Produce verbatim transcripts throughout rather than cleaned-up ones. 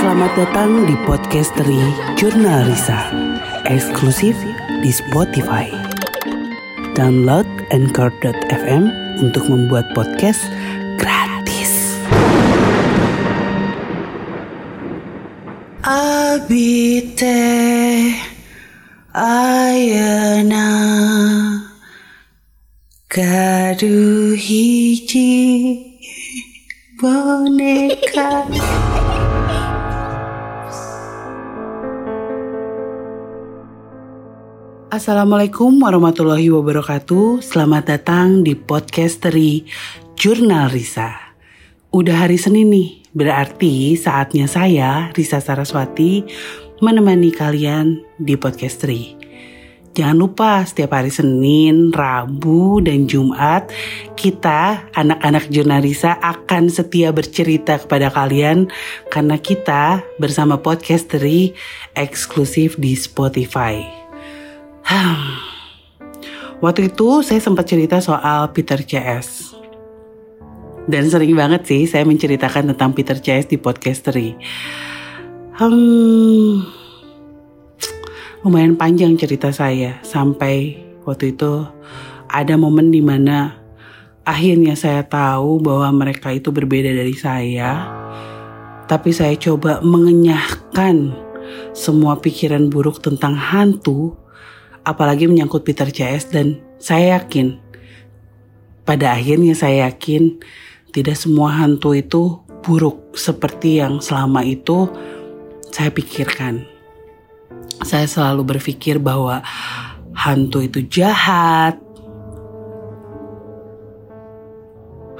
Selamat datang di Podcastery Jurnal Risa, eksklusif di Spotify. Download anchor dot f m untuk membuat podcast gratis. Abite ayana gaduh hiji boneka. Assalamualaikum warahmatullahi wabarakatuh. Selamat datang di Podcastery Jurnal Risa. Udah hari Senin nih, berarti saatnya saya, Risa Saraswati, menemani kalian di Podcastery. Jangan lupa setiap hari Senin, Rabu, dan Jumat kita anak-anak Jurnal Risa akan setia bercerita kepada kalian karena kita bersama Podcastery eksklusif di Spotify. Waktu itu saya sempat cerita soal Peter C S. Dan sering banget sih saya menceritakan tentang Peter C S di Podcastery. Hmm... Lumayan panjang cerita saya, sampai waktu itu ada momen dimana akhirnya saya tahu bahwa mereka itu berbeda dari saya. Tapi saya coba mengenyahkan semua pikiran buruk tentang hantu, apalagi menyangkut Peter C S, dan saya yakin, pada akhirnya saya yakin tidak semua hantu itu buruk seperti yang selama itu saya pikirkan. Saya selalu berpikir bahwa hantu itu jahat,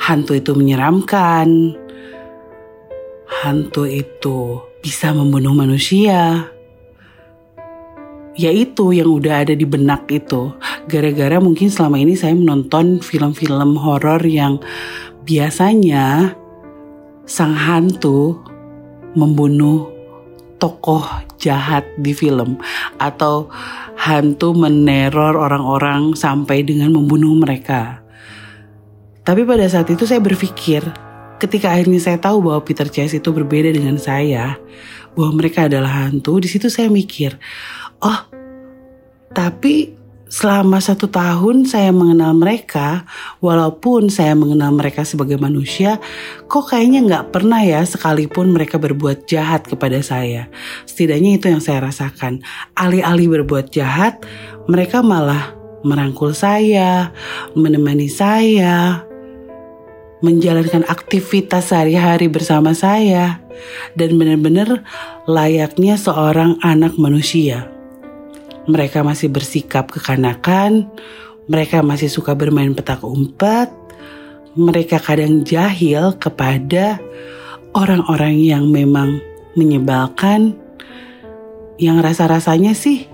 hantu itu menyeramkan, hantu itu bisa membunuh manusia. Yaitu yang udah ada di benak itu. Gara-gara mungkin selama ini saya menonton film-film horor yang biasanya sang hantu membunuh tokoh jahat di film atau hantu meneror orang-orang sampai dengan membunuh mereka. Tapi pada saat itu saya berpikir, ketika akhirnya saya tahu bahwa Peter Chase itu berbeda dengan saya, bahwa mereka adalah hantu, di situ saya mikir, oh, tapi selama satu tahun saya mengenal mereka, walaupun saya mengenal mereka sebagai manusia, kok kayaknya nggak pernah ya sekalipun mereka berbuat jahat kepada saya. Setidaknya itu yang saya rasakan. Alih-alih berbuat jahat, mereka malah merangkul saya, menemani saya, menjalankan aktivitas sehari-hari bersama saya, dan benar-benar layaknya seorang anak manusia. Mereka masih bersikap kekanakan, mereka masih suka bermain petak umpet, mereka kadang jahil kepada orang-orang yang memang menyebalkan, yang rasa-rasanya sih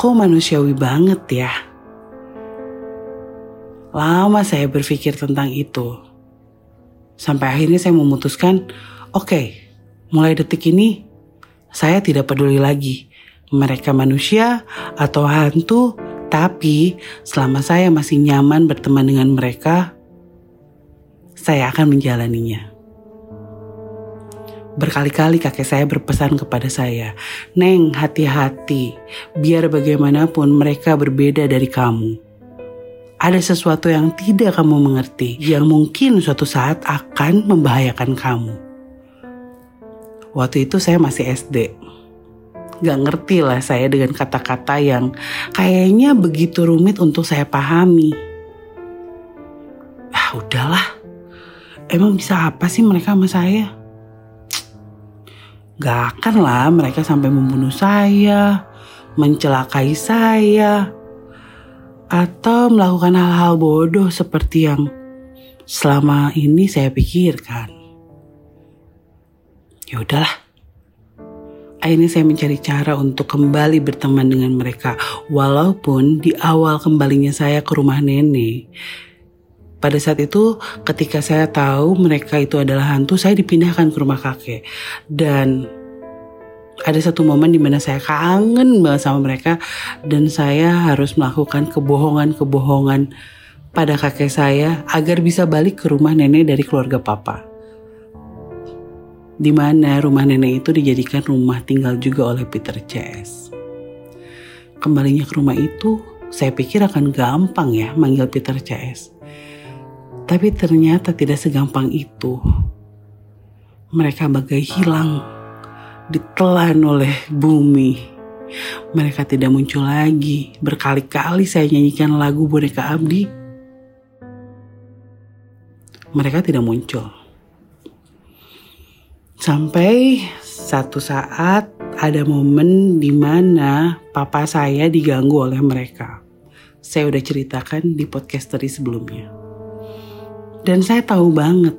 kok manusiawi banget ya. Lama saya berpikir tentang itu. Sampai akhirnya saya memutuskan, oke, mulai detik ini saya tidak peduli lagi mereka manusia atau hantu, tapi selama saya masih nyaman berteman dengan mereka, saya akan menjalaninya. Berkali-kali kakek saya berpesan kepada saya, "Neng, hati-hati, biar bagaimanapun mereka berbeda dari kamu. Ada sesuatu yang tidak kamu mengerti, yang mungkin suatu saat akan membahayakan kamu." Waktu itu saya masih S D. Gak ngerti lah saya dengan kata-kata yang kayaknya begitu rumit untuk saya pahami. Ah udahlah. Emang bisa apa sih mereka sama saya? Gak akan lah mereka sampai membunuh saya, mencelakai saya, atau melakukan hal-hal bodoh seperti yang selama ini saya pikirkan. Ya udahlah. Akhirnya saya mencari cara untuk kembali berteman dengan mereka. Walaupun di awal kembalinya saya ke rumah nenek, pada saat itu ketika saya tahu mereka itu adalah hantu, saya dipindahkan ke rumah kakek. Dan ada satu momen di mana saya kangen banget sama mereka, dan saya harus melakukan kebohongan-kebohongan pada kakek saya agar bisa balik ke rumah nenek dari keluarga papa. Di mana rumah nenek itu dijadikan rumah tinggal juga oleh Peter C S. Kembalinya ke rumah itu, saya pikir akan gampang ya manggil Peter C S. Tapi ternyata tidak segampang itu. Mereka bagai hilang, ditelan oleh bumi. Mereka tidak muncul lagi. Berkali-kali saya nyanyikan lagu Boneka Abdi. Mereka tidak muncul. Sampai satu saat ada momen di mana papa saya diganggu oleh mereka. Saya udah ceritakan di Podcastery sebelumnya. Dan saya tahu banget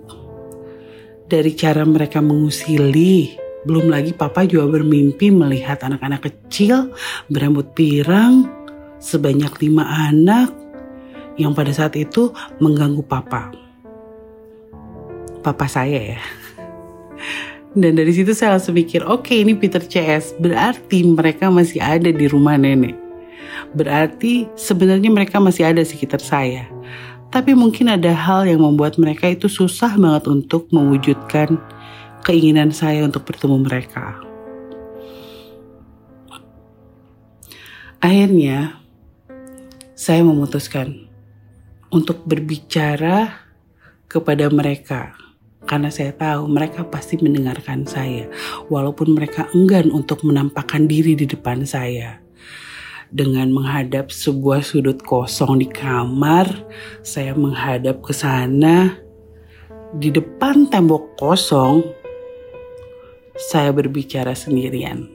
dari cara mereka mengusili. Belum lagi papa juga bermimpi melihat anak-anak kecil berambut pirang sebanyak lima anak yang pada saat itu mengganggu papa. Papa saya ya. Dan dari situ saya langsung mikir, oke okay, ini Peter C S, berarti mereka masih ada di rumah nenek. Berarti sebenarnya mereka masih ada sekitar saya. Tapi mungkin ada hal yang membuat mereka itu susah banget untuk mewujudkan keinginan saya untuk bertemu mereka. Akhirnya, saya memutuskan untuk berbicara kepada mereka. Karena saya tahu mereka pasti mendengarkan saya. Walaupun mereka enggan untuk menampakkan diri di depan saya. Dengan menghadap sebuah sudut kosong di kamar, saya menghadap ke sana. Di depan tembok kosong, saya berbicara sendirian.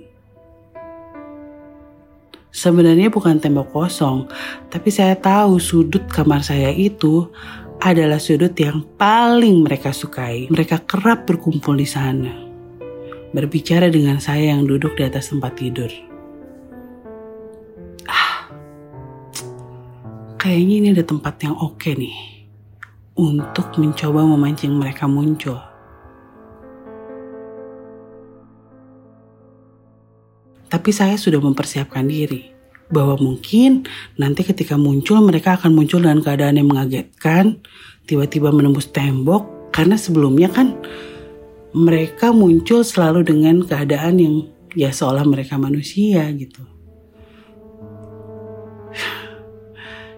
Sebenarnya bukan tembok kosong, tapi saya tahu sudut kamar saya itu adalah sudut yang paling mereka sukai. Mereka kerap berkumpul di sana, berbicara dengan saya yang duduk di atas tempat tidur. Ah, kayaknya ini ada tempat yang oke nih untuk mencoba memancing mereka muncul. Tapi saya sudah mempersiapkan diri bahwa mungkin nanti ketika muncul mereka akan muncul dengan keadaan yang mengagetkan, tiba-tiba menembus tembok, karena sebelumnya kan mereka muncul selalu dengan keadaan yang ya seolah mereka manusia gitu.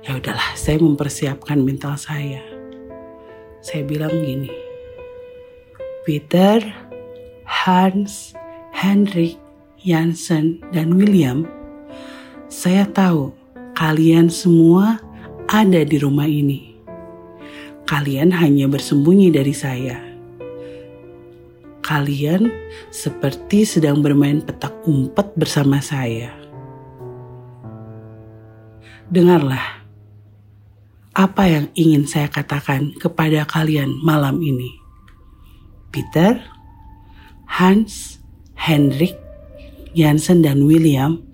Ya udahlah, saya mempersiapkan mental saya. Saya bilang gini, Peter, Hans, Hendrik, Jansen, dan William, saya tahu kalian semua ada di rumah ini. Kalian hanya bersembunyi dari saya. Kalian seperti sedang bermain petak umpet bersama saya. Dengarlah apa yang ingin saya katakan kepada kalian malam ini. Peter, Hans, Hendrik, Jansen dan William,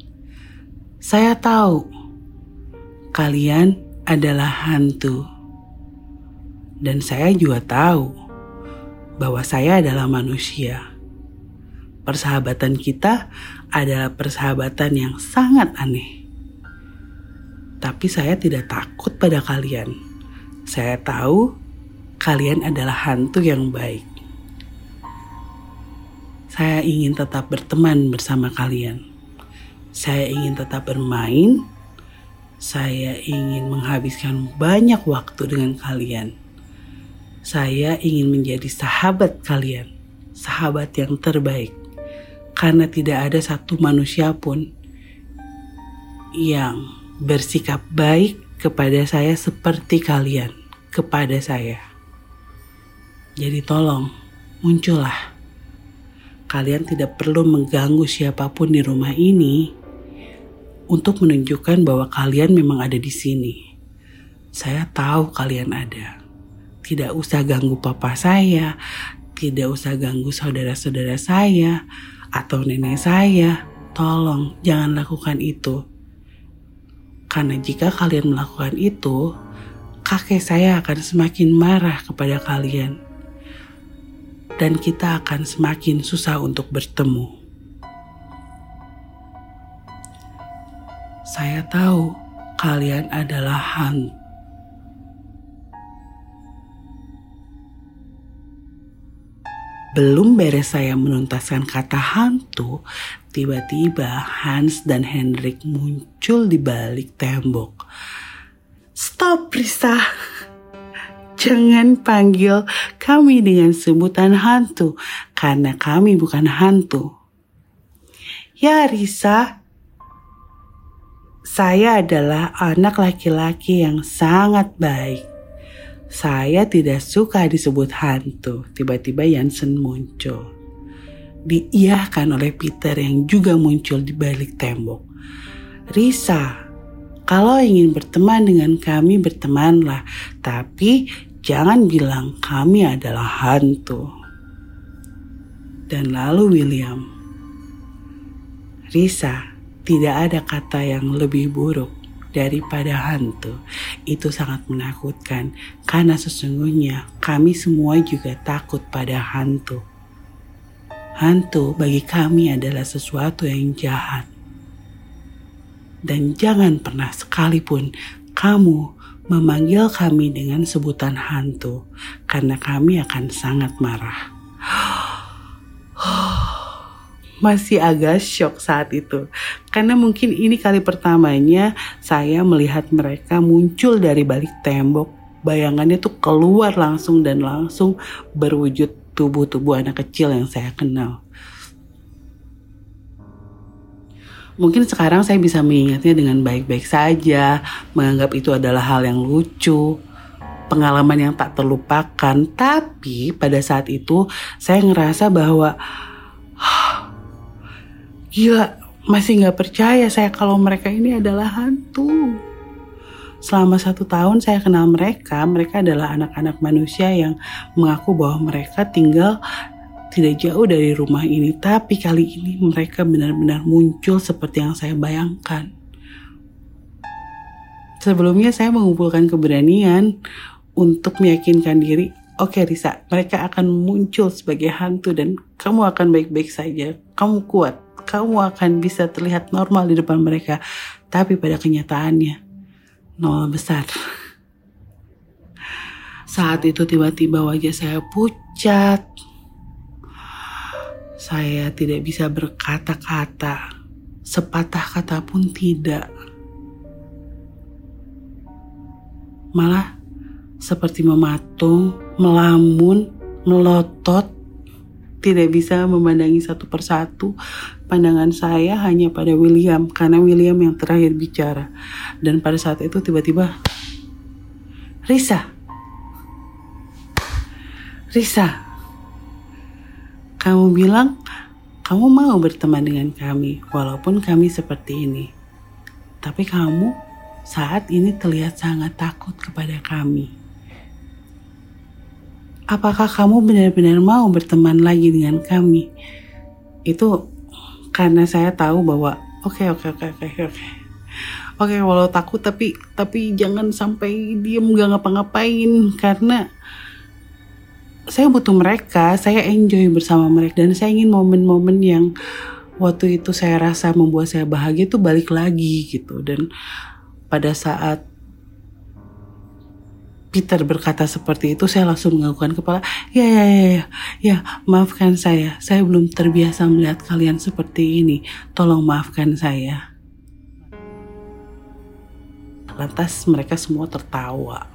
saya tahu kalian adalah hantu. Dan saya juga tahu bahwa saya adalah manusia. Persahabatan kita adalah persahabatan yang sangat aneh. Tapi saya tidak takut pada kalian. Saya tahu kalian adalah hantu yang baik. Saya ingin tetap berteman bersama kalian. Saya ingin tetap bermain. Saya ingin menghabiskan banyak waktu dengan kalian. Saya ingin menjadi sahabat kalian. Sahabat yang terbaik. Karena tidak ada satu manusia pun yang bersikap baik kepada saya seperti kalian. Kepada saya. Jadi tolong, muncullah. Kalian tidak perlu mengganggu siapapun di rumah ini untuk menunjukkan bahwa kalian memang ada di sini. Saya tahu kalian ada. Tidak usah ganggu papa saya, tidak usah ganggu saudara-saudara saya atau nenek saya. Tolong jangan lakukan itu. Karena jika kalian melakukan itu, kakek saya akan semakin marah kepada kalian. Dan kita akan semakin susah untuk bertemu. Saya tahu kalian adalah hantu. Belum beres saya menuntaskan kata hantu, tiba-tiba Hans dan Hendrik muncul di balik tembok. Stop, Risa. Jangan panggil kami dengan sebutan hantu, karena kami bukan hantu. Ya, Risa, saya adalah anak laki-laki yang sangat baik. Saya tidak suka disebut hantu. Tiba-tiba Jansen muncul. Diiyahkan oleh Peter yang juga muncul di balik tembok. Risa, kalau ingin berteman dengan kami, bertemanlah. Tapi jangan bilang kami adalah hantu. Dan lalu William. Risa, tidak ada kata yang lebih buruk daripada hantu. Itu sangat menakutkan, karena sesungguhnya kami semua juga takut pada hantu. Hantu bagi kami adalah sesuatu yang jahat. Dan jangan pernah sekalipun kamu memanggil kami dengan sebutan hantu, karena kami akan sangat marah. Masih agak syok saat itu, karena mungkin ini kali pertamanya saya melihat mereka muncul dari balik tembok. Bayangannya tuh keluar langsung dan langsung berwujud tubuh-tubuh anak kecil yang saya kenal. Mungkin sekarang saya bisa mengingatnya dengan baik-baik saja, menganggap itu adalah hal yang lucu, pengalaman yang tak terlupakan. Tapi pada saat itu saya ngerasa bahwa gila, masih gak percaya saya kalau mereka ini adalah hantu. Selama satu tahun saya kenal mereka, mereka adalah anak-anak manusia yang mengaku bahwa mereka tinggal tidak jauh dari rumah ini. Tapi kali ini mereka benar-benar muncul seperti yang saya bayangkan. Sebelumnya saya mengumpulkan keberanian untuk meyakinkan diri, oke Risa, mereka akan muncul sebagai hantu dan kamu akan baik-baik saja, kamu kuat. Kamu akan bisa terlihat normal di depan mereka. Tapi pada kenyataannya, nol besar. Saat itu tiba-tiba wajah saya pucat. Saya tidak bisa berkata-kata. Sepatah kata pun tidak. Malah seperti mematung, melamun, melotot. Tidak bisa memandangi satu persatu. Pandangan saya hanya pada William, karena William yang terakhir bicara. Dan pada saat itu tiba-tiba, Risa, Risa, kamu bilang kamu mau berteman dengan kami walaupun kami seperti ini. Tapi kamu saat ini terlihat sangat takut kepada kami. Apakah kamu benar-benar mau berteman lagi dengan kami? Itu karena saya tahu bahwa oke oke oke oke oke oke walau takut tapi tapi jangan sampai diem gak ngapa-ngapain, karena saya butuh mereka, saya enjoy bersama mereka dan saya ingin momen-momen yang waktu itu saya rasa membuat saya bahagia itu balik lagi gitu. Dan pada saat Peter berkata seperti itu, saya langsung menganggukkan kepala. Ya, ya, ya, ya, ya, maafkan saya. Saya belum terbiasa melihat kalian seperti ini. Tolong maafkan saya. Lantas mereka semua tertawa.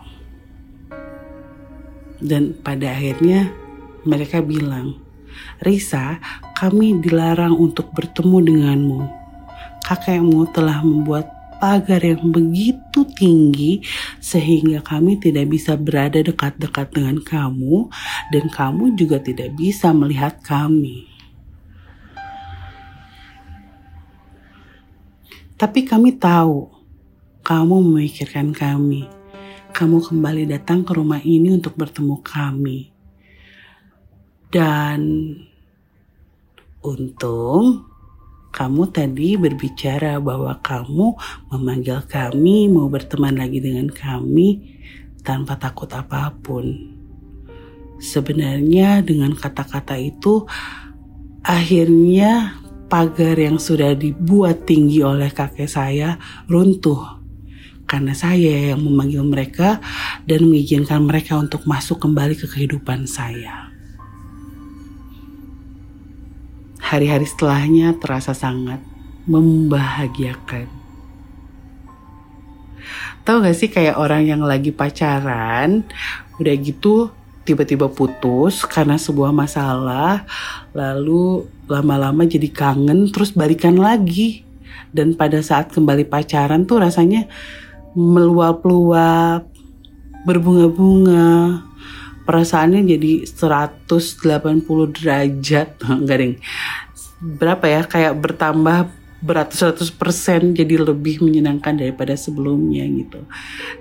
Dan pada akhirnya mereka bilang, Risa, kami dilarang untuk bertemu denganmu. Kakekmu telah membuat pagar yang begitu tinggi sehingga kami tidak bisa berada dekat-dekat dengan kamu dan kamu juga tidak bisa melihat kami. Tapi kami tahu kamu memikirkan kami. Kamu kembali datang ke rumah ini untuk bertemu kami. Dan untung kamu tadi berbicara bahwa kamu memanggil kami, mau berteman lagi dengan kami tanpa takut apapun. Sebenarnya dengan kata-kata itu, akhirnya pagar yang sudah dibuat tinggi oleh kakek saya runtuh. Karena saya yang memanggil mereka dan mengizinkan mereka untuk masuk kembali ke kehidupan saya. hari-hari setelahnya terasa sangat membahagiakan. Tahu gak sih kayak orang yang lagi pacaran, udah gitu tiba-tiba putus karena sebuah masalah, lalu lama-lama jadi kangen terus balikan lagi. Dan pada saat kembali pacaran tuh rasanya meluap-luap, berbunga-bunga. Perasaannya jadi seratus delapan puluh derajat, enggak deng, berapa ya, kayak bertambah beratus-ratus persen, jadi lebih menyenangkan daripada sebelumnya gitu.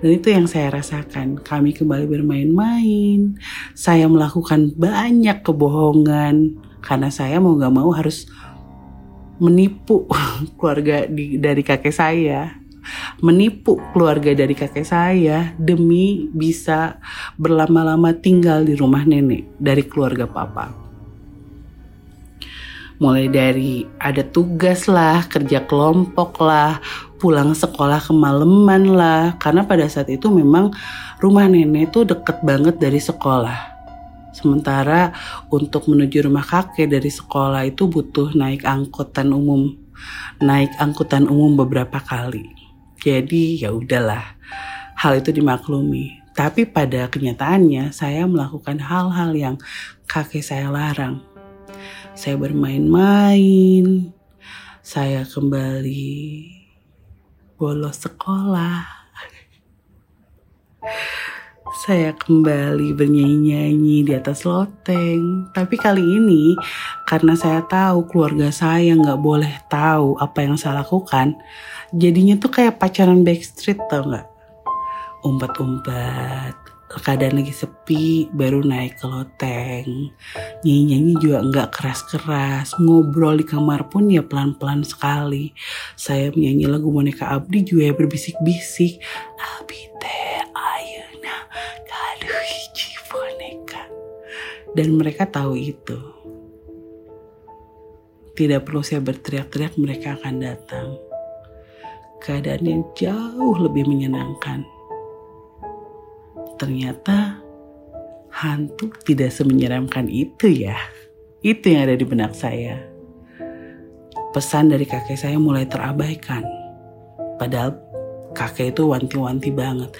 Dan itu yang saya rasakan, kami kembali bermain-main, saya melakukan banyak kebohongan, karena saya mau gak mau harus menipu keluarga di, dari kakek saya. Menipu keluarga dari kakek saya demi bisa berlama-lama tinggal di rumah nenek dari keluarga papa. Mulai dari ada tugas lah, kerja kelompok lah, pulang sekolah kemalaman lah. Karena pada saat itu memang rumah nenek tuh deket banget dari sekolah. Sementara untuk menuju rumah kakek dari sekolah itu butuh naik angkutan umum, naik angkutan umum beberapa kali. Jadi ya udahlah, hal itu dimaklumi. Tapi pada kenyataannya saya melakukan hal-hal yang kakek saya larang. Saya bermain-main, saya kembali bolos sekolah, saya kembali bernyanyi-nyanyi di atas loteng. Tapi kali ini karena saya tahu keluarga saya gak boleh tahu apa yang saya lakukan, jadinya tuh kayak pacaran backstreet, tau gak? Umpet-umpet, keadaan lagi sepi baru naik ke loteng. Nyanyi-nyanyi juga gak keras-keras, ngobrol di kamar pun ya pelan-pelan sekali. Saya menyanyi lagu Monica Abdi juga ya, berbisik-bisik, Abite. Dan mereka tahu itu. Tidak perlu saya berteriak-teriak, mereka akan datang. Keadaannya jauh lebih menyenangkan. Ternyata hantu tidak semenyeramkan itu ya. Itu yang ada di benak saya. Pesan dari kakek saya mulai terabaikan. Padahal kakek itu wanti-wanti banget,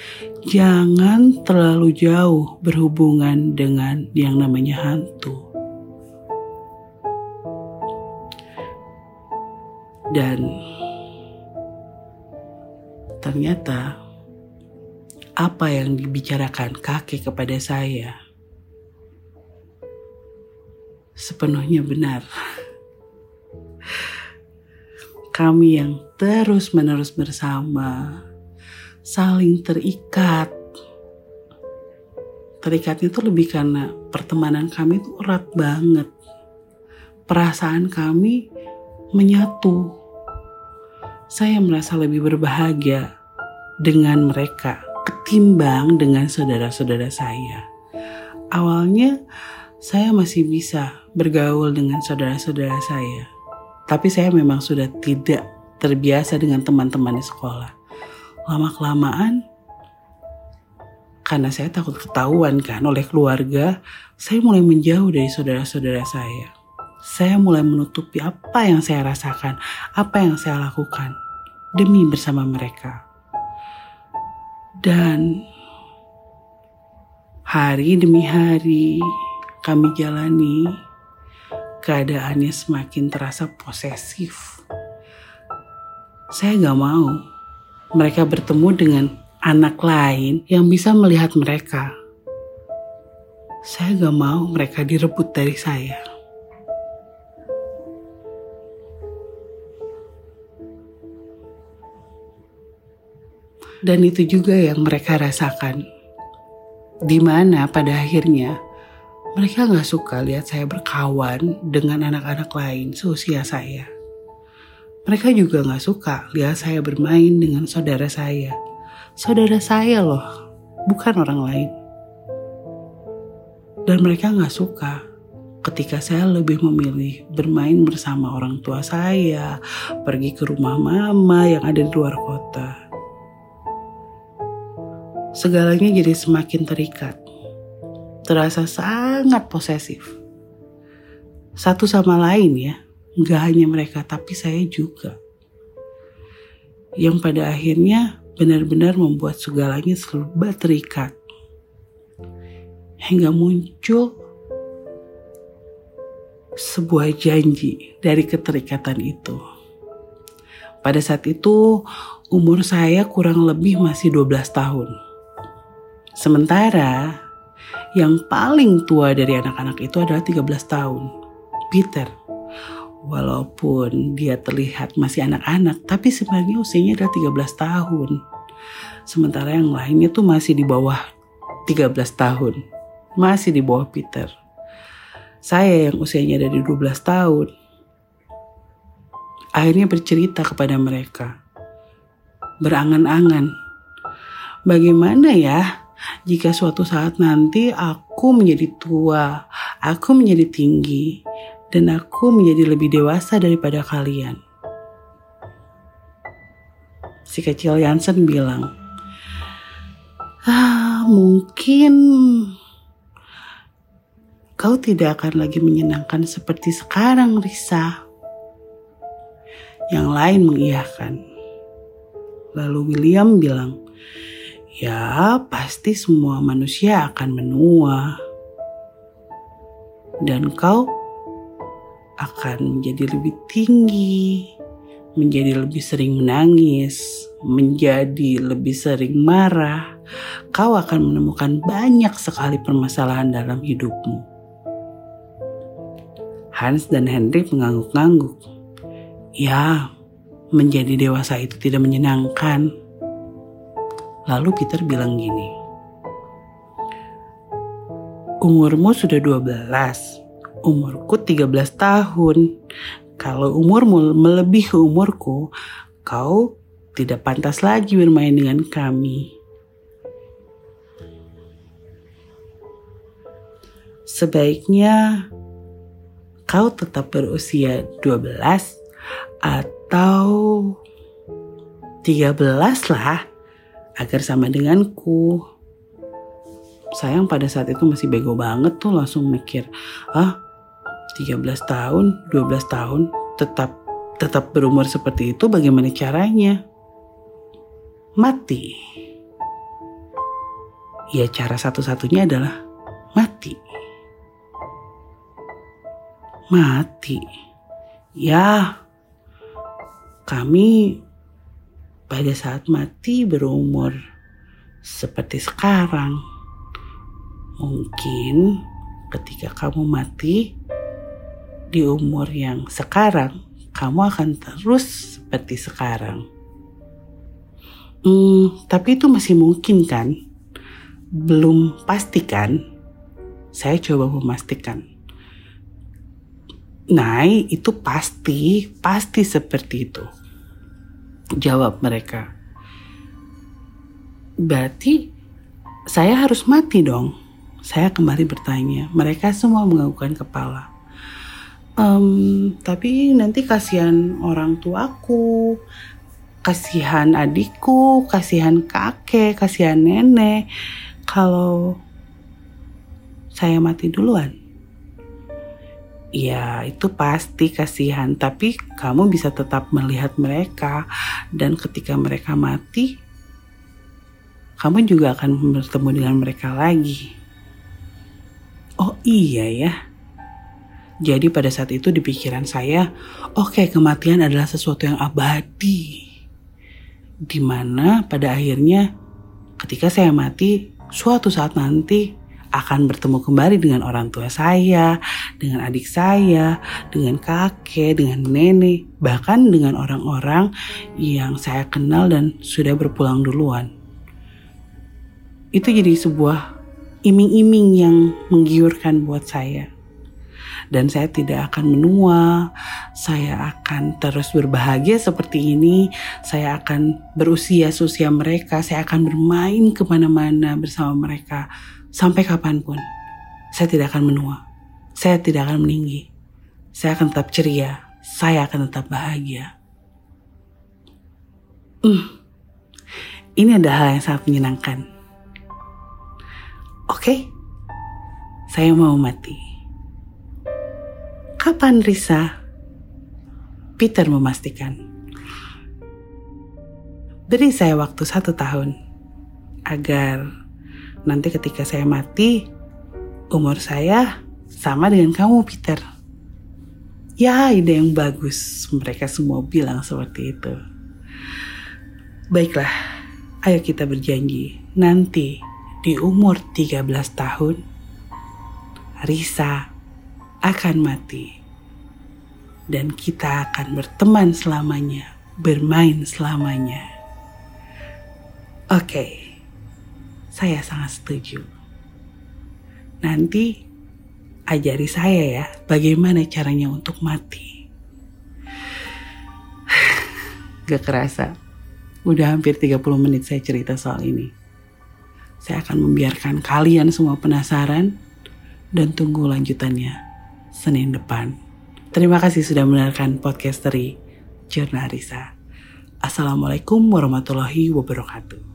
jangan terlalu jauh berhubungan dengan yang namanya hantu. Dan ternyata apa yang dibicarakan kakek kepada saya sepenuhnya benar. Kami yang terus-menerus bersama, saling terikat. Terikatnya itu lebih karena pertemanan kami itu erat banget. Perasaan kami menyatu. Saya merasa lebih berbahagia dengan mereka ketimbang dengan saudara-saudara saya. Awalnya saya masih bisa bergaul dengan saudara-saudara saya. Tapi saya memang sudah tidak terbiasa dengan teman-teman di sekolah. Lama-kelamaan, karena saya takut ketahuan kan oleh keluarga, saya mulai menjauh dari saudara-saudara saya. Saya mulai menutupi apa yang saya rasakan, apa yang saya lakukan demi bersama mereka. Dan hari demi hari kami jalani, keadaannya semakin terasa posesif. Saya gak mau mereka bertemu dengan anak lain yang bisa melihat mereka. Saya gak mau mereka direbut dari saya. Dan itu juga yang mereka rasakan. Dimana pada akhirnya mereka gak suka lihat saya berkawan dengan anak-anak lain seusia saya. Mereka juga gak suka lihat saya bermain dengan saudara saya. Saudara saya loh, bukan orang lain. Dan mereka gak suka ketika saya lebih memilih bermain bersama orang tua saya, pergi ke rumah mama yang ada di luar kota. Segalanya jadi semakin terikat. Terasa sangat posesif. Satu sama lain ya, Nggak hanya mereka, tapi saya juga. Yang pada akhirnya benar-benar membuat segalanya serba terikat. Hingga muncul sebuah janji dari keterikatan itu. Pada saat itu umur saya kurang lebih masih dua belas tahun. Sementara yang paling tua dari anak-anak itu adalah tiga belas tahun, Peter. Walaupun dia terlihat masih anak-anak, tapi sebenarnya usianya adalah tiga belas tahun. Sementara yang lainnya tuh masih di bawah tiga belas tahun. Masih di bawah Peter. Saya yang usianya dari dua belas tahun. Akhirnya bercerita kepada mereka. Berangan-angan. Bagaimana ya jika suatu saat nanti aku menjadi tua, aku menjadi tinggi, dan aku menjadi lebih dewasa daripada kalian. Si kecil Jansen bilang, ah, mungkin kau tidak akan lagi menyenangkan seperti sekarang, Risa. Yang lain mengiyakan. Lalu William bilang, ya pasti semua manusia akan menua. Dan kau akan menjadi lebih tinggi, menjadi lebih sering menangis, menjadi lebih sering marah. Kau akan menemukan banyak sekali permasalahan dalam hidupmu. Hans dan Hendrik mengangguk-angguk. Ya, menjadi dewasa itu tidak menyenangkan. Lalu Peter bilang gini, umurmu sudah dua belas. Umurku tiga belas tahun. Kalau umurmu melebihi umurku, kau tidak pantas lagi bermain dengan kami. Sebaiknya kau tetap berusia dua belas atau tiga belas lah, agar sama denganku. Sayang pada saat itu masih bego banget tuh, langsung mikir, ah, tiga belas tahun, dua belas tahun, tetap tetap berumur seperti itu, bagaimana caranya? Mati. Ya, cara satu-satunya adalah mati. Mati. Ya, kami pada saat mati berumur seperti sekarang. Mungkin ketika kamu mati, di umur yang sekarang, kamu akan terus seperti sekarang. Hmm, tapi itu masih mungkin kan? Belum pasti kan? Saya coba memastikan. Nah, itu pasti, pasti seperti itu. Jawab mereka. Berarti saya harus mati dong? Saya kembali bertanya. Mereka semua menganggukkan kepala. Um, tapi nanti kasihan orang tuaku, kasihan adikku, kasihan kakek, kasihan nenek kalau saya mati duluan. Ya, itu pasti kasihan, tapi kamu bisa tetap melihat mereka, dan ketika mereka mati kamu juga akan bertemu dengan mereka lagi. Oh iya ya. Jadi pada saat itu di pikiran saya, oke, kematian adalah sesuatu yang abadi. Dimana pada akhirnya ketika saya mati, suatu saat nanti akan bertemu kembali dengan orang tua saya, dengan adik saya, dengan kakek, dengan nenek, bahkan dengan orang-orang yang saya kenal dan sudah berpulang duluan. Itu jadi sebuah iming-iming yang menggiurkan buat saya. Dan saya tidak akan menua, saya akan terus berbahagia seperti ini, saya akan berusia seusia mereka, saya akan bermain kemana-mana bersama mereka sampai kapanpun. Saya tidak akan menua, saya tidak akan meninggi, saya akan tetap ceria, saya akan tetap bahagia. Hmm. Ini adalah hal yang sangat menyenangkan. Oke, saya mau mati. Kapan, Risa? Peter memastikan. Beri saya waktu satu tahun, agar nanti ketika saya mati, umur saya sama dengan kamu, Peter. Ya, ide yang bagus, mereka semua bilang seperti itu. Baiklah, ayo kita berjanji, nanti di umur tiga belas tahun, Risa akan mati. Dan kita akan berteman selamanya, bermain selamanya. Oke, okay. Saya sangat setuju. Nanti ajari saya ya bagaimana caranya untuk mati. Gak kerasa, udah hampir tiga puluh menit saya cerita soal ini. Saya akan membiarkan kalian semua penasaran dan tunggu lanjutannya Senin depan. Terima kasih sudah mendengarkan Podcastery Jurnal Risa. Assalamualaikum warahmatullahi wabarakatuh.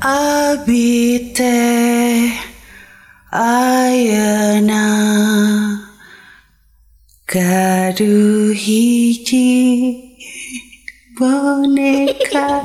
Abite ayana gaduh hiji boneka.